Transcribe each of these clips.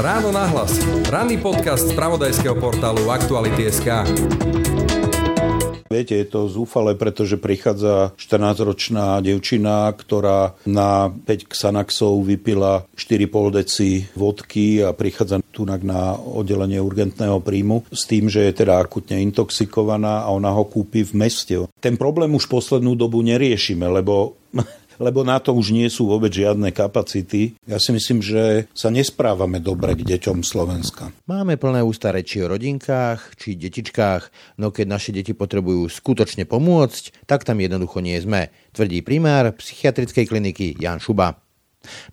Ráno nahlas. Ranný podcast spravodajského portálu Aktuality.sk. Viete, je to zúfale, pretože prichádza 14-ročná devčina, ktorá na 5 Xanaxov vypila 4,5 deci vodky a prichádza tunak na oddelenie urgentného príjmu s tým, že je teda akutne intoxikovaná a ona ho kúpi v meste. Ten problém už poslednú dobu neriešime, lebo na to už nie sú vôbec žiadne kapacity. Ja si myslím, že sa nesprávame dobre k deťom Slovenska. Máme plné ústa rečí o rodinkách či detičkách, no keď naše deti potrebujú skutočne pomôcť, tak tam jednoducho nie sme, tvrdí primár psychiatrickej kliniky Ján Šuba.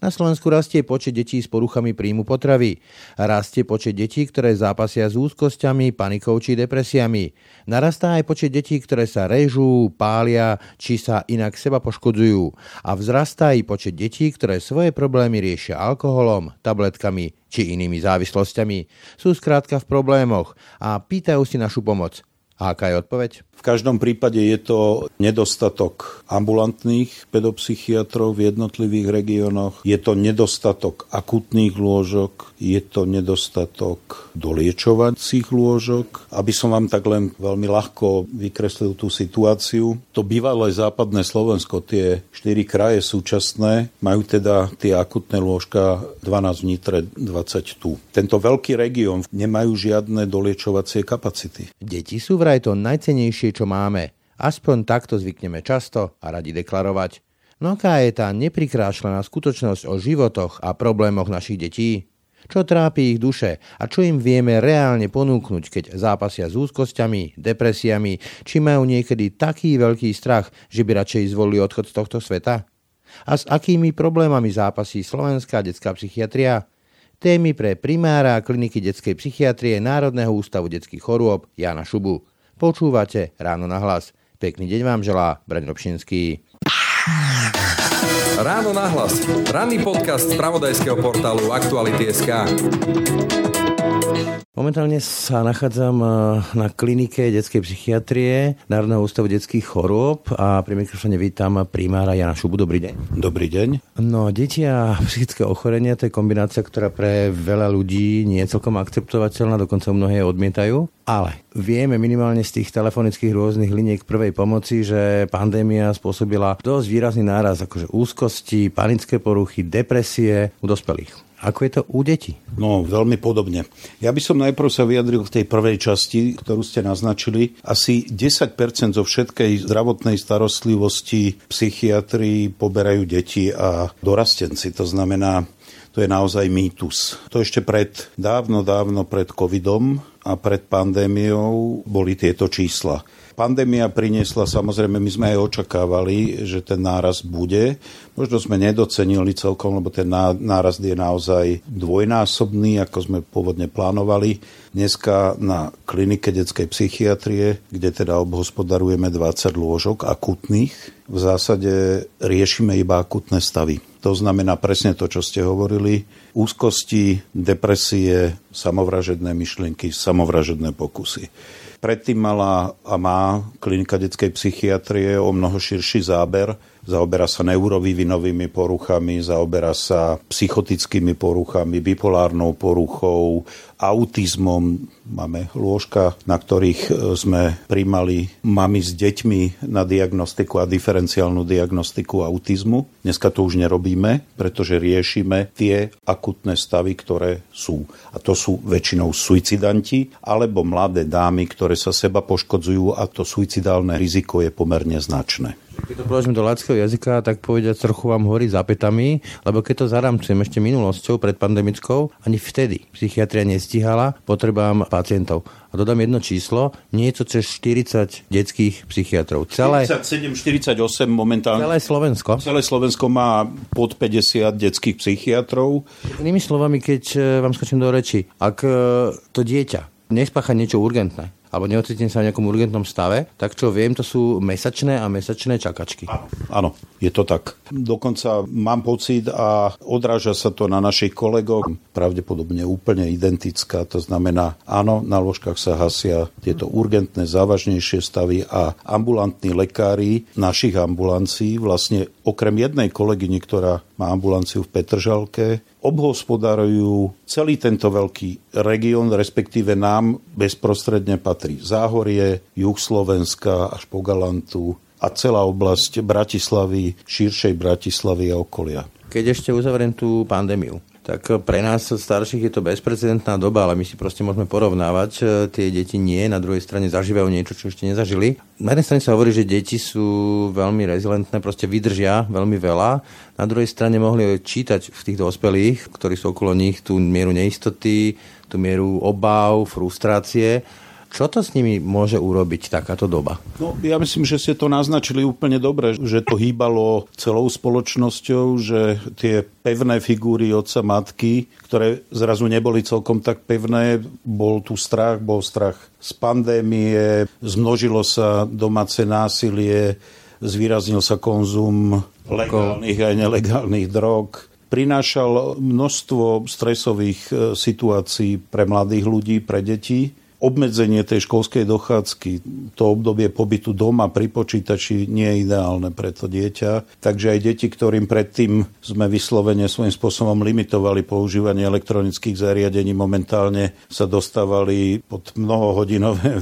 Na Slovensku rastie počet detí s poruchami príjmu potravy. Rastie počet detí, ktoré zápasia s úzkosťami, panikou či depresiami. Narastá aj počet detí, ktoré sa režú, pália či sa inak seba poškodzujú. A vzrastá aj počet detí, ktoré svoje problémy riešia alkoholom, tabletkami či inými závislosťami. Sú skrátka v problémoch a pýtajú si našu pomoc. A aká je odpoveď? V každom prípade je to nedostatok ambulantných pedopsychiatrov v jednotlivých regiónoch, je to nedostatok akutných lôžok, je to nedostatok doliečovacích lôžok. Aby som vám tak len veľmi ľahko vykreslil tú situáciu, to bývalé západné Slovensko, tie 4 kraje súčasné, majú teda tie akutné lôžka 12 v Nitre, 20 tu. Tento veľký región nemajú žiadne doliečovacie kapacity. Deti sú je to najcennejšie, čo máme. Aspoň takto zvykneme často a radi deklarovať. No aká je tá neprikrášlená skutočnosť o životoch a problémoch našich detí? Čo trápi ich duše a čo im vieme reálne ponúknuť, keď zápasia s úzkosťami, depresiami, či majú niekedy taký veľký strach, že by radšej zvolili odchod z tohto sveta? A s akými problémami zápasí slovenská detská psychiatria? Témy pre primára kliniky detskej psychiatrie Národného ústavu detských chorôb Jána Šubu. Počúvate Ráno nahlas. Pekný deň vám želá Braňo Dobšinský. Ráno nahlas. Ranný podcast spravodajského portálu Aktuality.sk. Momentálne sa nachádzam na klinike detskej psychiatrie Národného ústavu detských chorôb a pri mikrofóne vítam primára Jána Šubu. Dobrý deň. Dobrý deň. No, deti a psychické ochorenia, to je kombinácia, ktorá pre veľa ľudí nie je celkom akceptovateľná, dokonca mnohé odmietajú. Ale vieme minimálne z tých telefonických rôznych liniek prvej pomoci, že pandémia spôsobila dosť výrazný náraz akože úzkosti, panické poruchy, depresie u dospelých. Ako je to u detí? No, veľmi podobne. Ja by som najprv sa vyjadril v tej prvej časti, ktorú ste naznačili. Asi 10% zo všetkej zdravotnej starostlivosti psychiatrii poberajú deti a dorastenci. To znamená, to je naozaj mýtus. To ešte pred dávno pred covidom a pred pandémiou boli tieto čísla. Pandémia priniesla, samozrejme, my sme aj očakávali, že ten náraz bude. Možno sme nedocenili celkom, lebo ten náraz je naozaj dvojnásobný, ako sme pôvodne plánovali. Dneska na klinike detskej psychiatrie, kde teda obhospodarujeme 20 lôžok akutných, v zásade riešime iba akutné stavy. To znamená presne to, čo ste hovorili. Úzkosti, depresie, samovražedné myšlienky, samovražedné pokusy. Predtým mala a má klinika detskej psychiatrie o mnoho širší záber. Zaoberá sa neurovývinovými poruchami, zaoberá sa psychotickými poruchami, bipolárnou poruchou, autizmom. Máme lôžka, na ktorých sme prijímali mami s deťmi na diagnostiku a diferenciálnu diagnostiku autizmu. Dneska to už nerobíme, pretože riešime tie akutné stavy, ktoré sú. A to sú väčšinou suicidanti alebo mladé dámy, ktoré sa seba poškodzujú a to suicidálne riziko je pomerne značné. Keď to položím do ľadského jazyka, tak povediať trochu vám horí za pätami, lebo keď to zaramcujem ešte minulosťou, predpandemickou, ani vtedy psychiatria nestihala potrebám pacientov. A dodám jedno číslo, niečo cez 40 detských psychiatrov. 47-48 momentálne. Celé Slovensko má pod 50 detských psychiatrov. Inými slovami, keď vám skočím do reči, ak to dieťa nespácha niečo urgentné, alebo neocítim sa v nejakom urgentnom stave, tak čo viem, to sú mesačné čakačky. Áno, je to tak. Dokonca mám pocit a odráža sa to na našich kolegov, pravdepodobne úplne identická, to znamená, áno, na lôžkach sa hasia tieto urgentné, závažnejšie stavy a ambulantní lekári našich ambulancií, vlastne okrem jednej kolegyni, ktorá má ambulanciu v Petržalke, obhospodarujú celý tento veľký región, respektíve nám bezprostredne patrí Záhorie, juh Slovenska až po Galantu a celá oblasť Bratislavy, širšej Bratislavy a okolia. Keď ešte uzavriem tú pandémiu, tak pre nás starších je to bezprecedentná doba, ale my si proste môžeme porovnávať. Tie deti nie, na druhej strane zažívajú niečo, čo ešte nezažili. Na jednej strane sa hovorí, že deti sú veľmi rezilentné, proste vydržia veľmi veľa. Na druhej strane mohli čítať v tých dospelých, ktorí sú okolo nich, tú mieru neistoty, tú mieru obáv, frustrácie. Čo to s nimi môže urobiť takáto doba? No, ja myslím, že ste to naznačili úplne dobre, že to hýbalo celou spoločnosťou, že tie pevné figúry otca, matky, ktoré zrazu neboli celkom tak pevné, bol strach z pandémie, zmnožilo sa domáce násilie, zvýraznil sa konzum legálnych aj nelegálnych drog. Prinášal množstvo stresových situácií pre mladých ľudí, pre deti. Obmedzenie tej školskej dochádzky, to obdobie pobytu doma pri počítači nie je ideálne pre to dieťa. Takže aj deti, ktorým predtým sme vyslovene svojím spôsobom limitovali používanie elektronických zariadení, momentálne sa dostávali pod mnohohodinové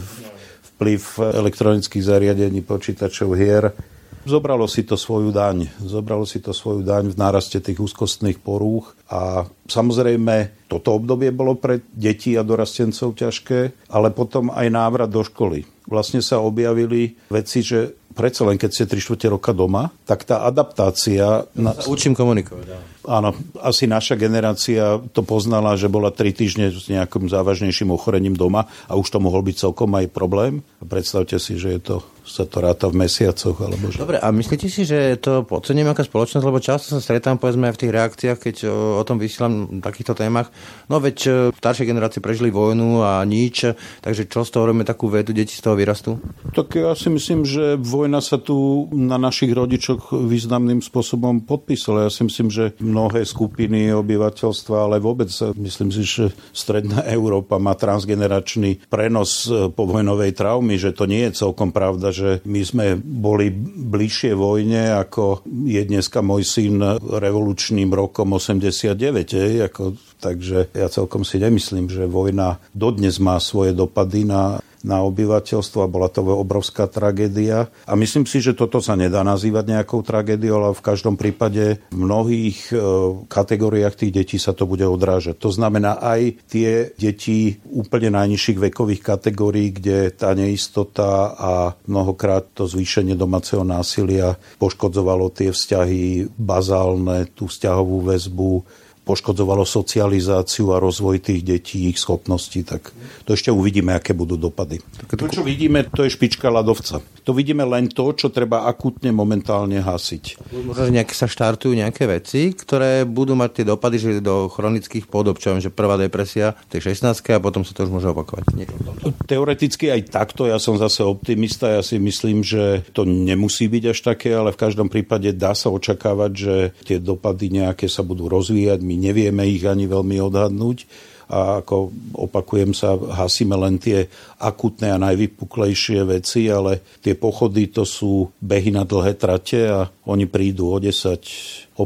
vplyv elektronických zariadení, počítačov, hier. Zobralo si to svoju daň v náraste tých úzkostných porúch a samozrejme toto obdobie bolo pre deti a dorastencov ťažké, ale potom aj návrat do školy. Vlastne sa objavili veci, že predsa len keď ste 3/4 roka doma, tak tá adaptácia... Učím komunikovať. Áno, asi naša generácia to poznala, že bola 3 týždne s nejakým závažnejším ochorením doma a už to mohol byť celkom aj problém. Predstavte si, že sa to ráta v mesiacoch. Alebo že... Dobre, a myslíte si, že to podcením aká spoločnosť? Lebo často sa stretám, povedzme, aj v tých reakciách, keď o tom vysielam v takýchto témach. No veď staršie generácie prežili vojnu a nič, takže čo z toho robíme takú vedu, deti z toho vyrastú? Tak ja si myslím, že vojna sa tu na našich rodičoch významným spôsobom podpísala. Ja si myslím, že mnohé skupiny obyvateľstva, ale vôbec myslím si, že stredná Európa má transgeneračný prenos povojnovej traumy, že to nie je celkom pravda, že my sme boli bližšie vojne, ako je dneska môj syn revolučným rokom 89. Takže ja celkom si nemyslím, že vojna dodnes má svoje dopady na obyvateľstvo a bola to obrovská tragédia. A myslím si, že toto sa nedá nazývať nejakou tragédiou, ale v každom prípade v mnohých kategóriách tých detí sa to bude odrážať. To znamená aj tie deti úplne najnižších vekových kategórií, kde tá neistota a mnohokrát to zvýšenie domáceho násilia poškodzovalo tie vzťahy bazálne, tú vzťahovú väzbu, poškodzovalo socializáciu a rozvoj tých detí, ich schopností, tak to ešte uvidíme, aké budú dopady. To, čo vidíme, to je špička ľadovca. To vidíme len to, čo treba akútne momentálne hasiť. Možno sa štartujú nejaké veci, ktoré budú mať tie dopady že do chronických podob, čo viem, že prvá depresia, to je 16 a potom sa to už môže opakovať. Teoreticky aj takto, ja som zase optimista, ja si myslím, že to nemusí byť až také, ale v každom prípade dá sa očakávať, že tie dopady nejaké sa budú rozvíjať. My nevieme ich ani veľmi odhadnúť a ako opakujem sa, hasíme len tie akutné a najvypuklejšie veci, ale tie pochody to sú behy na dlhé trate a oni prídu o 15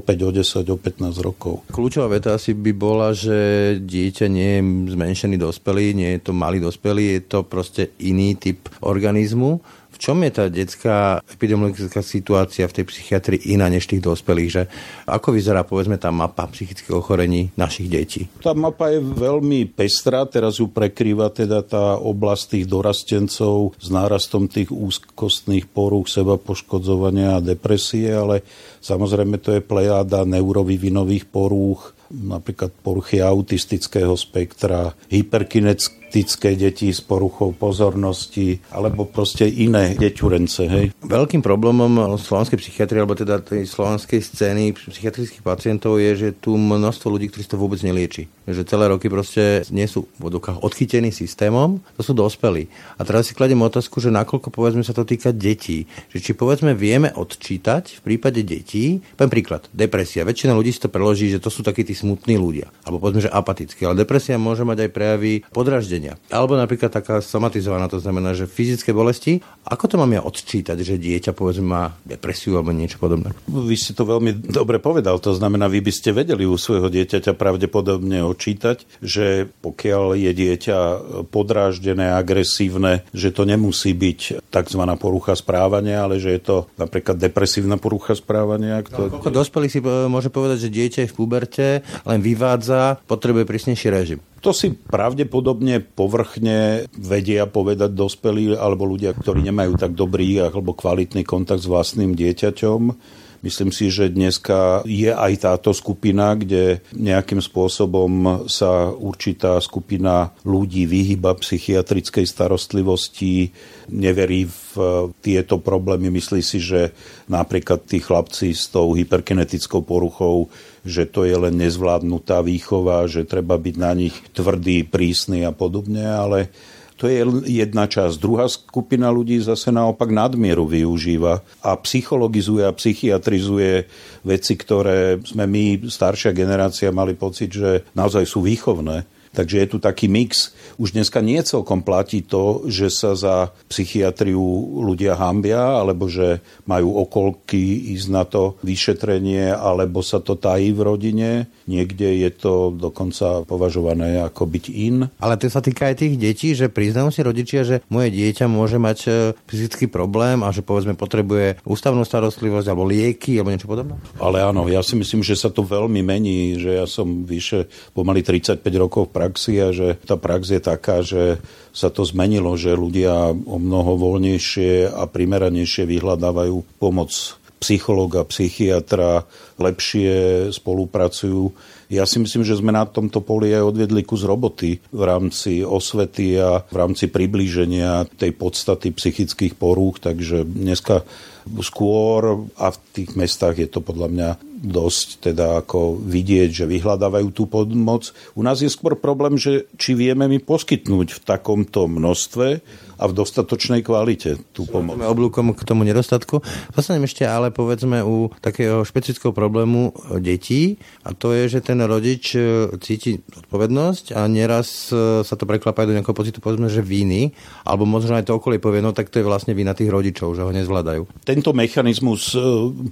rokov. Kľúčová veta asi by bola, že dieťa nie je zmenšený dospelý, nie je to malý dospelý, je to proste iný typ organizmu. V čom je tá detská epidemiologická situácia v tej psychiatrii iná než tých dospelých? Že ako vyzerá, povedzme, tá mapa psychických ochorení našich detí? Tá mapa je veľmi pestrá, teraz ju prekrýva teda tá oblasť tých dorastencov s nárastom tých úzkostných porúch, sebapoškodzovania a depresie, ale samozrejme to je plejáda neurovyvinových porúch, napríklad poruchy autistického spektra, hyperkinetické deti s poruchou pozornosti, alebo proste iné deťurence. Hej. Veľkým problémom slovenskej psychiatrie, alebo teda tej slovenskej scény psychiatrických pacientov je, že tu množstvo ľudí, ktorí to vôbec nelieči. Že celé roky proste nie sú v vodokách odchytení systémom, to sú dospelí. A teraz si kladiem otázku, že nakoľko povedzme sa to týka detí. Že či povedzme vieme odčítať v prípade detí, poviem príklad, depresia. Väčšina ľudí si to preloží, že to sú takí tí smutní ľudia, alebo povedzme že apatickí, ale depresia môže mať aj prejavy podráždenia, liečenia. Alebo napríklad taká somatizovaná, to znamená, že fyzické bolesti. Ako to mám ja odčítať, že dieťa povedzme má depresiu alebo niečo podobné? Vy ste to veľmi dobre povedal, to znamená, vy by ste vedeli u svojho dieťaťa pravdepodobne odčítať, že pokiaľ je dieťa podráždené, agresívne, že to nemusí byť takzvaná porucha správania, ale že je to napríklad depresívna porucha správania. Koľko dospelých si môže povedať, že dieťa je v puberte, len vyvádza, potrebuje prísnejší režim? To si pravdepodobne povrchne vedia povedať dospelí alebo ľudia, ktorí nemajú tak dobrý alebo kvalitný kontakt s vlastným dieťaťom. Myslím si, že dneska je aj táto skupina, kde nejakým spôsobom sa určitá skupina ľudí vyhýba psychiatrickej starostlivosti, neverí v tieto problémy. Myslí si, že napríklad tí chlapci s tou hyperkinetickou poruchou, že to je len nezvládnutá výchova, že treba byť na nich tvrdý, prísny a podobne, ale to je jedna časť. Druhá skupina ľudí zase naopak nadmieru využíva a psychologizuje a psychiatrizuje veci, ktoré sme my, staršia generácia, mali pocit, že naozaj sú výchovné. Takže je tu taký mix. Už dneska nie celkom platí to, že sa za psychiatriu ľudia hanbia, alebo že majú okolky ísť na to vyšetrenie, alebo sa to tají v rodine. Niekde je to dokonca považované ako byť in. Ale to sa týka aj tých detí, že priznajú si rodičia, že moje dieťa môže mať psychický problém a že povedzme potrebuje ústavnú starostlivosť alebo lieky alebo niečo podobné? Ale áno, ja si myslím, že sa to veľmi mení, že ja som vyše pomaly 35 rokov praxi a že tá prax je taká, že sa to zmenilo, že ľudia o mnoho voľnejšie a primeranejšie vyhľadávajú pomoc psychológa, psychiatra, lepšie spolupracujú. Ja si myslím, že sme na tomto poli aj odvedli kus roboty v rámci osvety a v rámci priblíženia tej podstaty psychických porúch, takže dneska skôr a v tých mestách je to podľa mňa dosť teda ako vidieť, že vyhľadávajú tú pomoc. U nás je skôr problém, že či vieme my poskytnúť v takomto množstve a v dostatočnej kvalite tú pomoc. Sme oblúkom k tomu nedostatku. Zastanem ešte ale povedzme u takého špecifického problému detí a to je, že ten rodič cíti odpovednosť a nieraz sa to preklapá do nejakého pocitu, povedzme, že viny, alebo možno aj to okolie povie, no tak to je vlastne vina tých rodičov, že ho nezvládajú. Tento mechanizmus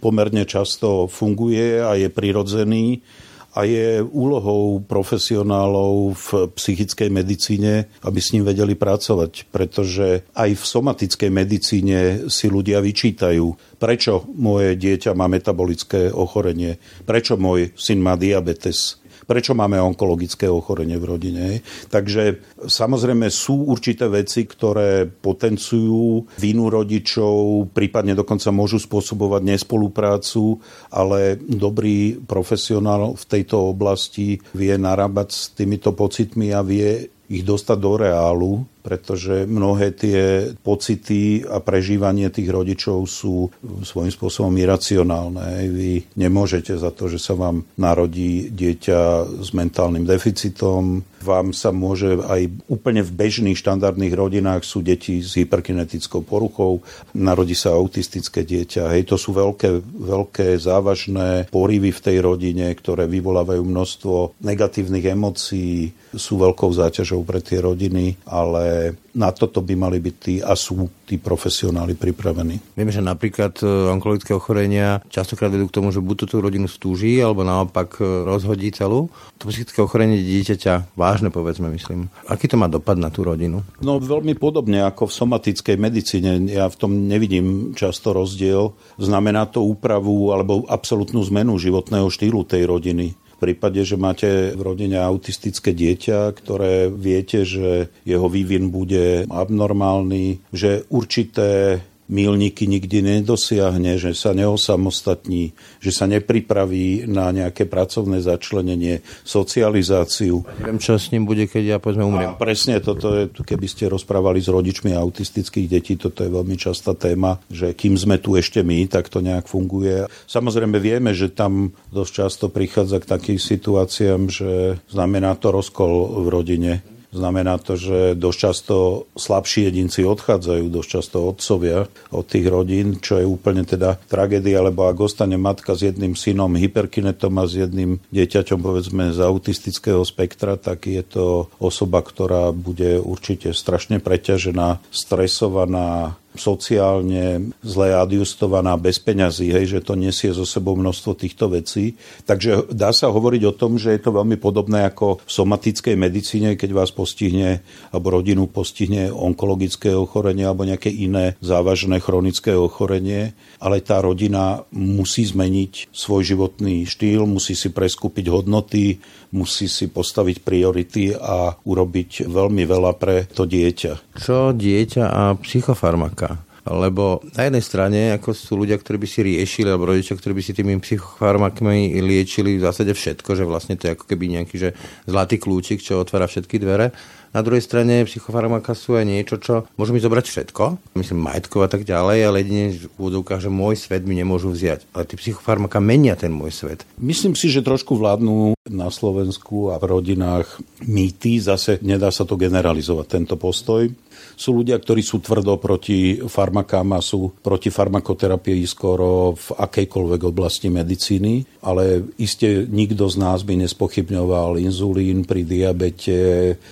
pomerne často funguje a je prirodzený a je úlohou profesionálov v psychickej medicíne, aby s ním vedeli pracovať, pretože aj v somatickej medicíne si ľudia vyčítajú, prečo moje dieťa má metabolické ochorenie, prečo môj syn má diabetes, prečo máme onkologické ochorenie v rodine. Takže samozrejme sú určité veci, ktoré potenciujú vinu rodičov, prípadne dokonca môžu spôsobovať nespoluprácu, ale dobrý profesionál v tejto oblasti vie narábať s týmito pocitmi a vie ich dostať do reálu, pretože mnohé tie pocity a prežívanie tých rodičov sú svojím spôsobom iracionálne. Vy nemôžete za to, že sa vám narodí dieťa s mentálnym deficitom. Vám sa môže aj úplne v bežných štandardných rodinách sú deti s hyperkinetickou poruchou, narodí sa autistické dieťa. Hej, to sú veľké závažné porivy v tej rodine, ktoré vyvolávajú množstvo negatívnych emócií, sú veľkou záťažou pre tie rodiny, ale na toto by mali byť tí a sú tí profesionáli pripravení. Viem, že napríklad onkologické ochorenia častokrát vedú k tomu, že buď tú rodinu stúži, alebo naopak rozhodí celú. To psychické ochorenie dieťaťa vážne, povedzme, myslím. Aký to má dopad na tú rodinu? No veľmi podobne ako v somatickej medicíne. Ja v tom nevidím často rozdiel. Znamená to úpravu alebo absolútnu zmenu životného štýlu tej rodiny. V prípade, že máte v rodine autistické dieťa, ktoré viete, že jeho vývin bude abnormálny, že určité míľniky nikdy nedosiahne, že sa neosamostatní, že sa nepripraví na nejaké pracovné začlenenie, socializáciu. Neviem, čo s ním bude, keď ja povedzme umriem. A presne, toto je, keby ste rozprávali s rodičmi autistických detí, toto je veľmi častá téma, že kým sme tu ešte my, tak to nejak funguje. Samozrejme vieme, že tam dosť často prichádza k takým situáciám, že znamená to rozkol v rodine. Znamená to, že dosť často slabší jedinci odchádzajú, dosť často otcovia od tých rodín, čo je úplne teda tragédia, lebo ak ostane matka s jedným synom hyperkinetom a s jedným dieťaťom, povedzme, z autistického spektra, tak je to osoba, ktorá bude určite strašne preťažená, stresovaná, sociálne zle adjustovaná, bez peňazí, hej, že to nesie zo sebou množstvo týchto vecí. Takže dá sa hovoriť o tom, že je to veľmi podobné ako v somatickej medicíne, keď vás postihne, alebo rodinu postihne onkologické ochorenie alebo nejaké iné závažné chronické ochorenie, ale tá rodina musí zmeniť svoj životný štýl, musí si preskúpiť hodnoty, musí si postaviť priority a urobiť veľmi veľa pre to dieťa. Čo dieťa a psychofarmaka? Lebo na jednej strane ako sú ľudia, ktorí by si riešili, alebo rodičia, ktorí by si tými psychofarmakmi liečili v zásade všetko, že vlastne to je ako keby nejaký že zlatý kľúčik, čo otvára všetky dvere. Na druhej strane psychofarmaka sú aj niečo, čo môžu mi zobrať všetko, myslím majetkov a tak ďalej, ale jedine v úvodzovkách, že môj svet mi nemôžu vziať. Ale tí psychofarmaka menia ten môj svet. Myslím si, že trošku vládnu na Slovensku a v rodinách mýty, zase nedá sa to generalizovať, tento postoj. Sú ľudia, ktorí sú tvrdo proti farmakám a sú proti farmakoterapii skoro v akejkoľvek oblasti medicíny, ale iste nikto z nás by nespochybňoval inzulín pri diabete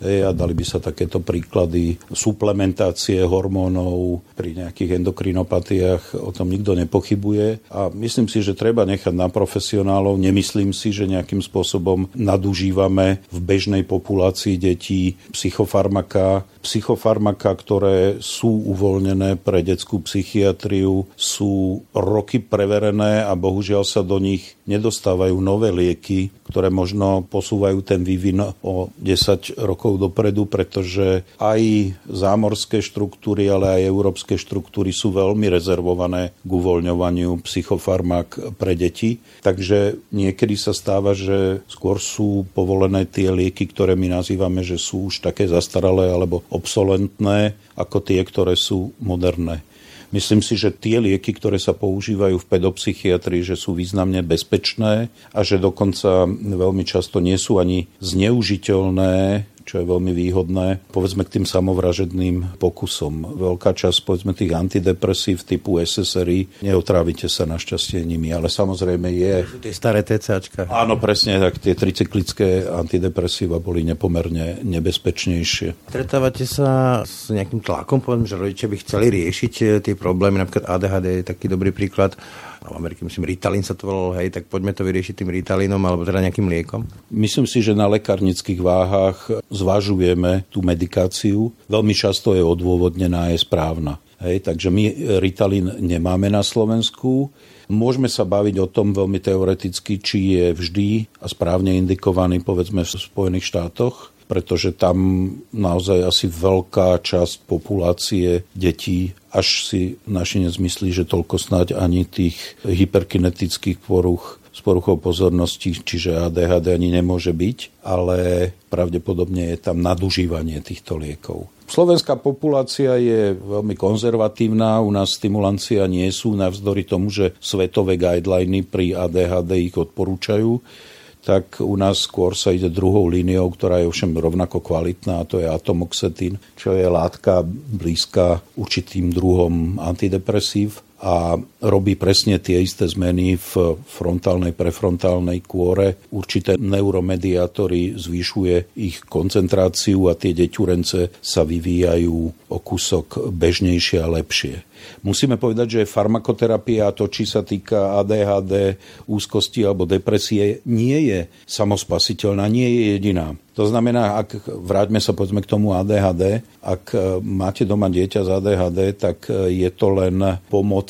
a by sa takéto príklady suplementácie hormónov pri nejakých endokrinopatiách, o tom nikto nepochybuje a myslím si, že treba nechať na profesionálov. Nemyslím si, že nejakým spôsobom nadužívame v bežnej populácii detí psychofarmaká, ktoré sú uvoľnené pre detskú psychiatriu, sú roky preverené a bohužiaľ sa do nich nedostávajú nové lieky, ktoré možno posúvajú ten vývin o 10 rokov dopredu, pretože aj zámorské štruktúry, ale aj európske štruktúry sú veľmi rezervované k uvoľňovaniu psychofarmák pre deti. Takže niekedy sa stáva, že skôr sú povolené tie lieky, ktoré my nazývame, že sú už také zastaralé alebo obsolentné, ako tie, ktoré sú moderné. Myslím si, že tie lieky, ktoré sa používajú v pedopsychiatrii, že sú významne bezpečné a že dokonca veľmi často nie sú ani zneužiteľné, čo je veľmi výhodné, povedzme k tým samovražedným pokusom. Veľká časť, povedzme, tých antidepresív typu SSRI, neotrávite sa našťastie nimi, ale samozrejme je... Tie staré TCAčka. Áno, presne, tak tie tricyklické antidepresíva boli nepomerne nebezpečnejšie. Stretávate sa s nejakým tlakom, povedzme, že rodičia by chceli riešiť tie problémy, napríklad ADHD je taký dobrý príklad, v Amerike myslím Ritalin sa to volalo, hej, tak poďme to vyriešiť tým Ritalinom alebo teda nejakým liekom. Myslím si, že na lekárnických váhach zvažujeme tú medikáciu. Veľmi často je odôvodnená a je správna. Hej, takže my Ritalin nemáme na Slovensku. Môžeme sa baviť o tom veľmi teoreticky, či je vždy a správne indikovaný, povedzme, v Spojených štátoch, pretože tam naozaj asi veľká časť populácie detí až si našinec myslí, že toľko snáď ani tých hyperkinetických poruch s poruchou pozornosti, čiže ADHD ani nemôže byť, ale pravdepodobne je tam nadužívanie týchto liekov. Slovenská populácia je veľmi konzervatívna, u nás stimulancia nie sú, navzdory tomu, že svetové guideliny pri ADHD ich odporúčajú, tak u nás skôr sa ide druhou líniou, ktorá je všem rovnako kvalitná, a to je Atomoxetin, čo je látka blízka určitým druhom antidepresív a robí presne tie isté zmeny v frontálnej, prefrontálnej kôre. Určité neuromediátory zvyšuje ich koncentráciu a tie deťurence sa vyvíjajú o kúsok bežnejšie a lepšie. Musíme povedať, že farmakoterapia, to či sa týka ADHD, úzkosti alebo depresie, nie je samospasiteľná, nie je jediná. To znamená, ak vráťme sa povedzme k tomu ADHD, ak máte doma dieťa z ADHD, tak je to len pomoc,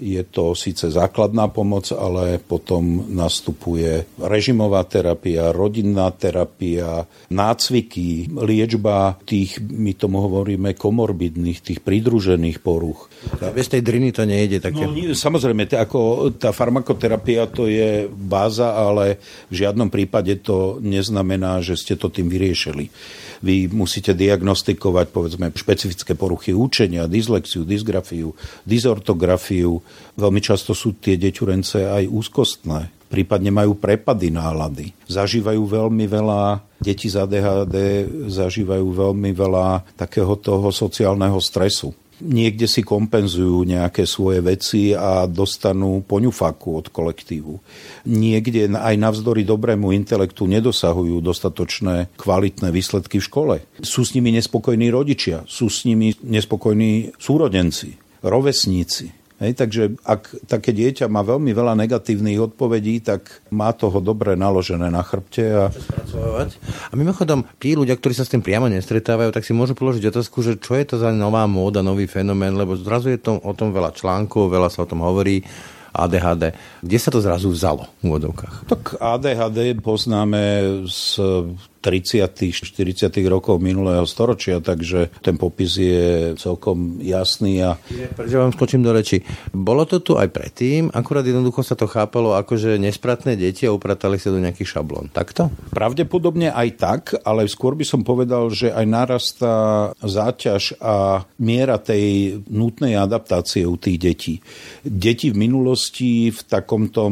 je to síce základná pomoc, ale potom nastupuje režimová terapia, rodinná terapia, nácviky, liečba tých, my tomu hovoríme, komorbidných, tých pridružených poruch. Bez tej driny to nejde také. No, samozrejme, ako tá farmakoterapia to je báza, ale v žiadnom prípade to neznamená, že ste to tým vyriešili. Vy musíte diagnostikovať, povedzme, špecifické poruchy učenia, dyslexiu, dysgrafiu, dysortografiu, Veľmi často sú tie deťurence aj úzkostné, prípadne majú prepady nálady. Zažívajú veľmi veľa, deti z ADHD zažívajú veľmi veľa takého toho sociálneho stresu. Niekde si kompenzujú nejaké svoje veci a dostanú poňufaku od kolektívu. Niekde aj navzdory dobrému intelektu nedosahujú dostatočné kvalitné výsledky v škole. Sú s nimi nespokojní rodičia, sú s nimi nespokojní súrodenci, rovesníci. Hej, takže ak také dieťa má veľmi veľa negatívnych odpovedí, tak má toho dobre naložené na chrbte. A mimochodom, tí ľudia, ktorí sa s tým priamo nestretávajú, tak si môžu položiť otázku, že čo je to za nová móda, nový fenomén, lebo zrazu je to, o tom veľa článkov, veľa sa o tom hovorí. ADHD. Kde sa to zrazu vzalo v úvodovkách? Tak ADHD poznáme z 30. 40. rokov minulého storočia, takže ten popis je celkom jasný. Prečo vám skočím do reči. Bolo to tu aj predtým, akurát jednoducho sa to chápalo ako, že nespratné deti a upratali sa do nejakých šablón. Takto? Pravdepodobne aj tak, ale skôr by som povedal, že aj narastá záťaž a miera tej nutnej adaptácie u tých detí. Deti v minulosti v takomto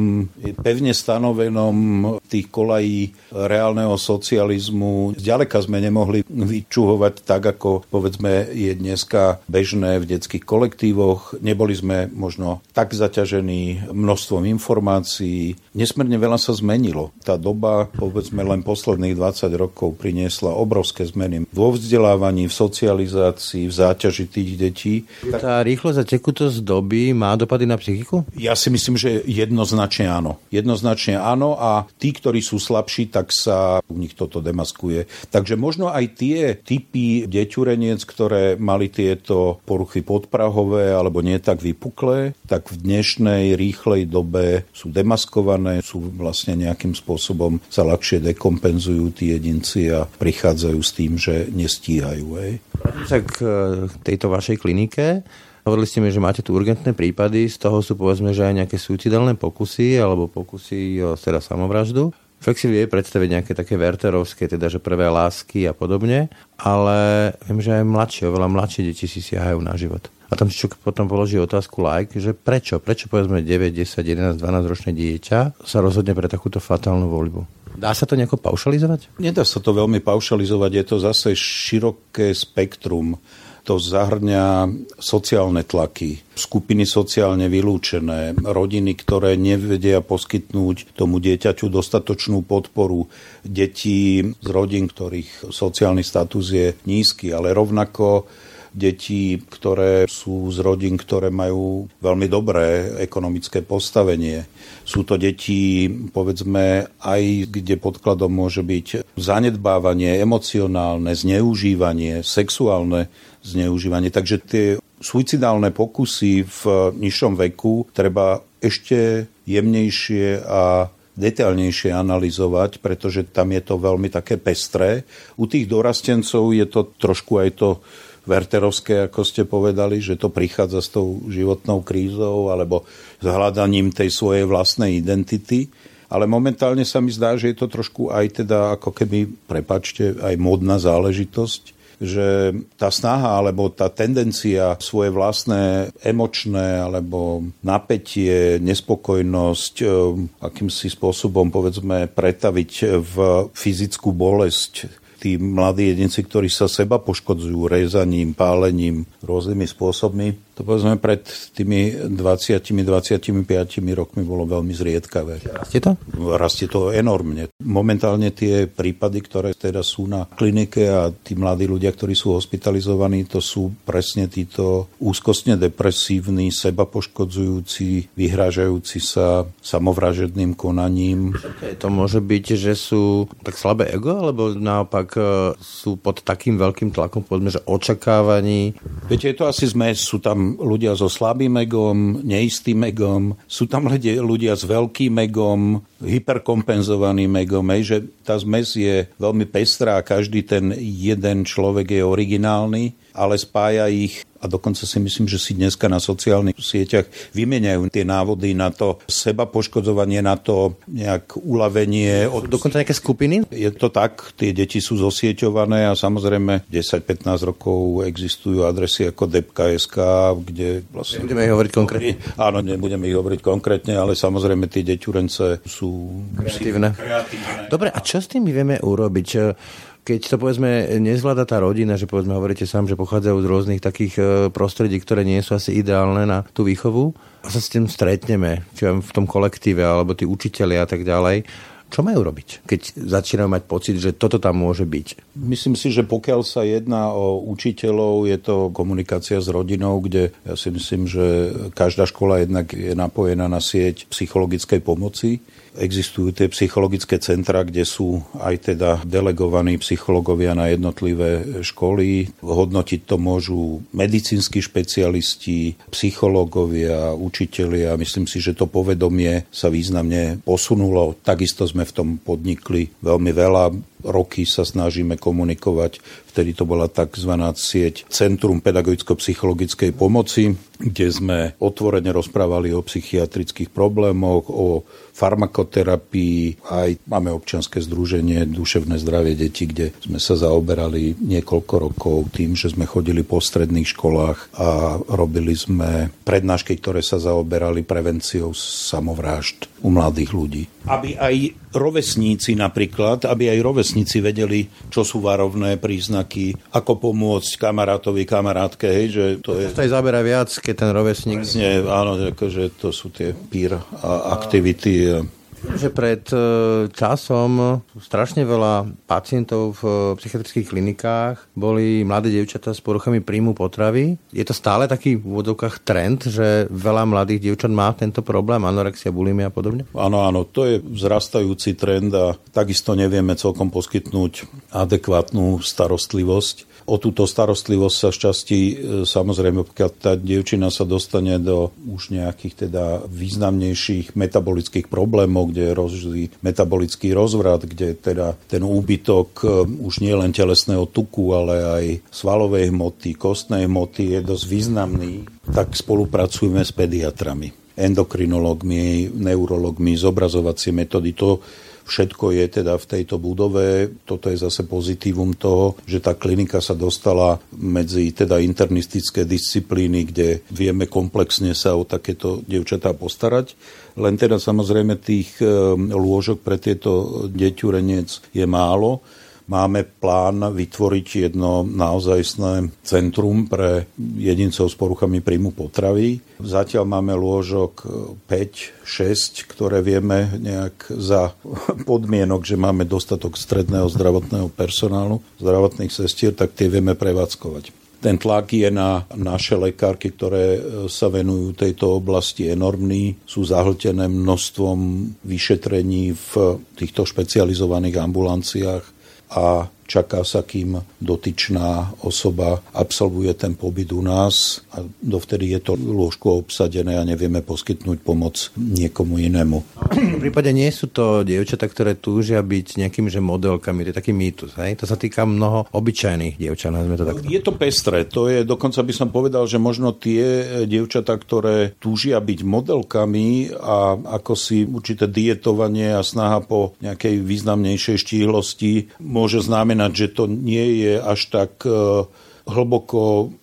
pevne stanovenom tých kolají reálneho socializmu zďaleka sme nemohli vyčuhovať tak, ako povedzme je dneska bežné v detských kolektívoch. Neboli sme možno tak zaťažení množstvom informácií. Nesmierne veľa sa zmenilo. Tá doba, povedzme len posledných 20 rokov, priniesla obrovské zmeny vo vzdelávaní, v socializácii, v záťaži tých detí. Tá rýchlosť a tekutosť doby má dopady na psychiku? Ja si myslím, že jednoznačne áno. Jednoznačne áno a tí, ktorí sú slabší, tak sa u nich toto demaskuje. Takže možno aj tie typy deťureniec, ktoré mali tieto poruchy podprahové alebo nie tak vypuklé, tak v dnešnej rýchlej dobe sú demaskované, sú vlastne nejakým spôsobom sa ľahšie dekompenzujú tí jedinci a prichádzajú s tým, že nestíhajú. Tak v tejto vašej klinike hovorili ste mi, že máte tu urgentné prípady, z toho sú povedzme, že aj nejaké suicidálne pokusy alebo pokusy o teda samovraždu. Fakt si vie predstaviť nejaké také werterovské, teda že prvé lásky a podobne, ale viem, že aj mladšie, oveľa mladšie deti si siahajú na život. A tam si potom položí otázku like, že prečo? Prečo povedzme 9, 10, 11, 12 ročné dieťa sa rozhodne pre takúto fatálnu voľbu? Dá sa to nejako paušalizovať? Nedá sa to veľmi paušalizovať, je to zase široké spektrum. To zahrňa sociálne tlaky, skupiny sociálne vylúčené, rodiny, ktoré nevedia poskytnúť tomu dieťaťu dostatočnú podporu, deti z rodín, ktorých sociálny status je nízky, ale rovnako deti, ktoré sú z rodín, ktoré majú veľmi dobré ekonomické postavenie. Sú to deti, povedzme, aj kde podkladom môže byť zanedbávanie, emocionálne, zneužívanie, sexuálne zneužívanie. Takže tie suicidálne pokusy v nižšom veku treba ešte jemnejšie a detailnejšie analyzovať, pretože tam je to veľmi také pestré. U tých dorastencov je to trošku aj to werterovské, ako ste povedali, že to prichádza s tou životnou krízou alebo s hľadaním tej svojej vlastnej identity. Ale momentálne sa mi zdá, že je to trošku aj teda ako keby, prepáčte, aj módna záležitosť, že tá snaha alebo tá tendencia svoje vlastné emočné alebo napätie, nespokojnosť akýmsi spôsobom povedzme pretaviť v fyzickú bolesť. Tí mladí jedinci, ktorí sa seba poškodzujú rezaním, pálením, rôznymi spôsobmi. To povedzme pred tými 20-25 rokmi bolo veľmi zriedkavé. Rastie to? Rastie to enormne. Momentálne tie prípady, ktoré teda sú na klinike a tí mladí ľudia, ktorí sú hospitalizovaní, to sú presne títo úzkostne depresívni, seba poškodzujúci, vyhrážajúci sa samovražedným konaním. To môže byť, že sú tak slabé ego, alebo naopak sú pod takým veľkým tlakom, povedzme, že očakávaní. Viete, je to asi zmes, sú tam ľudia so slabým egom, neistým egom, sú tam ľudia s veľkým egom, hyperkompenzovaným egom, že tá zmes je veľmi pestrá a každý ten jeden človek je originálny. ale spája ich, a dokonca si myslím, že si dneska na sociálnych sieťach vymieňajú tie návody na to seba poškodzovanie, na to nejak uľavenie. Dokonca nejaké skupiny? Je to tak, tie deti sú zosieťované a samozrejme 10-15 rokov existujú adresy ako depka.sk, kde vlastne... Nebudeme ich hovoriť konkrétne. Áno, nebudeme ich hovoriť konkrétne, ale samozrejme tie deťurence sú... Kreatívne. Dobre, a čo s tým my vieme urobiť? Keď to povedzme nezvláda tá rodina, že povedzme hovoríte sám, že pochádzajú z rôznych takých prostredí, ktoré nie sú asi ideálne na tú výchovu, a sa s tým stretneme, či v tom kolektíve, alebo tí učitelia a tak ďalej, čo majú robiť, keď začínajú mať pocit, že toto tam môže byť? Myslím si, že pokiaľ sa jedná o učiteľov, je to komunikácia s rodinou, kde ja si myslím, že každá škola jednak je napojená na sieť psychologickej pomoci. Existujú tie psychologické centra, kde sú aj teda delegovaní psychológovia na jednotlivé školy. Hodnotiť to môžu medicínski špecialisti, psychológovia, učitelia. Myslím si, že to povedomie sa významne posunulo. Takisto sme v tom podnikli veľmi veľa. Roky sa snažíme komunikovať. Vtedy to bola tzv. Sieť Centrum pedagogicko-psychologickej pomoci, kde sme otvorene rozprávali o psychiatrických problémoch, o farmakoterapii. Aj máme občianske združenie Duševné zdravie detí, kde sme sa zaoberali niekoľko rokov tým, že sme chodili po stredných školách a robili sme prednášky, ktoré sa zaoberali prevenciou samovrážd u mladých ľudí. Aby aj rovesníci vedeli, čo sú varovné príznaky, ako pomôcť kamarátovi, kamarátke, hej, že to je... To aj zabera viac, keď ten rovesník... Presne, áno, akože to sú tie peer aktivity. Že pred časom strašne veľa pacientov v psychiatrických klinikách boli mladé dievčatá s poruchami príjmu potravy. Je to stále taký v úvodzovkách trend, že veľa mladých dievčat má tento problém, anorexia, bulimia a podobne? Áno, to je vzrastajúci trend a takisto nevieme celkom poskytnúť adekvátnu starostlivosť. O túto starostlivosť sa šťastí, samozrejme, pokiaľ tá dievčina sa dostane do už nejakých teda významnejších metabolických problémov, kde je rozžitý metabolický rozvrat, kde teda ten úbytok už nie len telesného tuku, ale aj svalovej hmoty, kostnej hmoty je dosť významný, tak spolupracujeme s pediatrami, endokrinológmi, neurológmi, zobrazovacie metódy, to všetko je teda v tejto budove. Toto je zase pozitívum toho, že tá klinika sa dostala medzi teda internistické disciplíny, kde vieme komplexne sa o takéto dievčatá postarať. Len teda samozrejme tých lôžok pre tieto deťurenec je málo. Máme plán vytvoriť jedno naozajstné centrum pre jedincov s poruchami príjmu potravy. Zatiaľ máme lôžok 5-6, ktoré vieme nejak za podmienok, že máme dostatok stredného zdravotného personálu, zdravotných sestier, tak tie vieme prevádzkovať. Ten tlak je na naše lekárky, ktoré sa venujú tejto oblasti enormný. Sú zahltené množstvom vyšetrení v týchto špecializovaných ambulanciách a čaká sa, kým dotyčná osoba absolvuje ten pobyt u nás a dovtedy je to lôžko obsadené a nevieme poskytnúť pomoc niekomu inému. V prípade nie sú to dievčatá, ktoré túžia byť nejakými že modelkami, to je taký mýtus, hej? To sa týka mnoho obyčajných dievčat. Je to pestré, to je, dokonca by som povedal, že možno tie dievčatá, ktoré túžia byť modelkami a ako si určité dietovanie a snaha po nejakej významnejšej štíhlosti môže znamenať, že to nie je až tak hlboko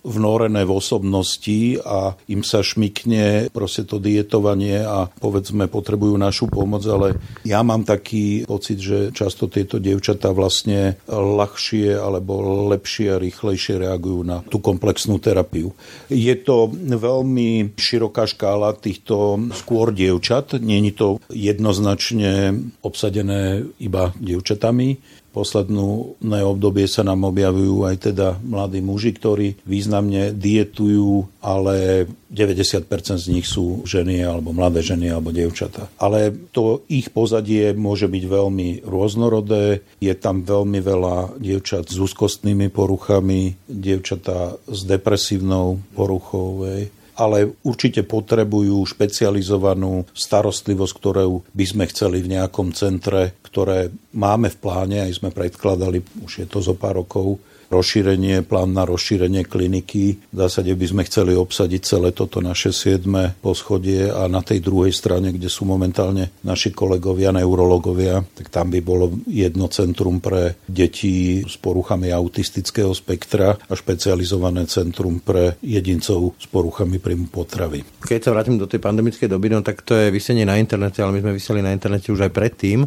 vnorené v osobnosti a im sa šmykne proste to dietovanie a povedzme potrebujú našu pomoc, ale ja mám taký pocit, že často tieto dievčatá vlastne ľahšie alebo lepšie a rýchlejšie reagujú na tú komplexnú terapiu. Je to veľmi široká škála týchto skôr dievčat, nie je to jednoznačne obsadené iba dievčatami. Posledné obdobie sa nám objavujú aj teda mladí muži, ktorí významne dietujú, ale 90% z nich sú ženy alebo mladé ženy alebo dievčatá. Ale to ich pozadie môže byť veľmi rôznorodé. Je tam veľmi veľa dievčat s úzkostnými poruchami, dievčatá s depresívnou poruchou, ale určite potrebujú špecializovanú starostlivosť, ktorú by sme chceli v nejakom centre, ktoré máme v pláne, aj sme predkladali, už je to zo pár rokov, rozšírenie, plán na rozšírenie kliniky. V zásade by sme chceli obsadiť celé toto naše 7. poschodie a na tej druhej strane, kde sú momentálne naši kolegovia, neurologovia, tak tam by bolo jedno centrum pre deti s poruchami autistického spektra a špecializované centrum pre jedincov s poruchami príjmu potravy. Keď sa vrátim do tej pandemickej doby, no tak to je vysenie na internete, ale my sme vyseli na internete už aj predtým.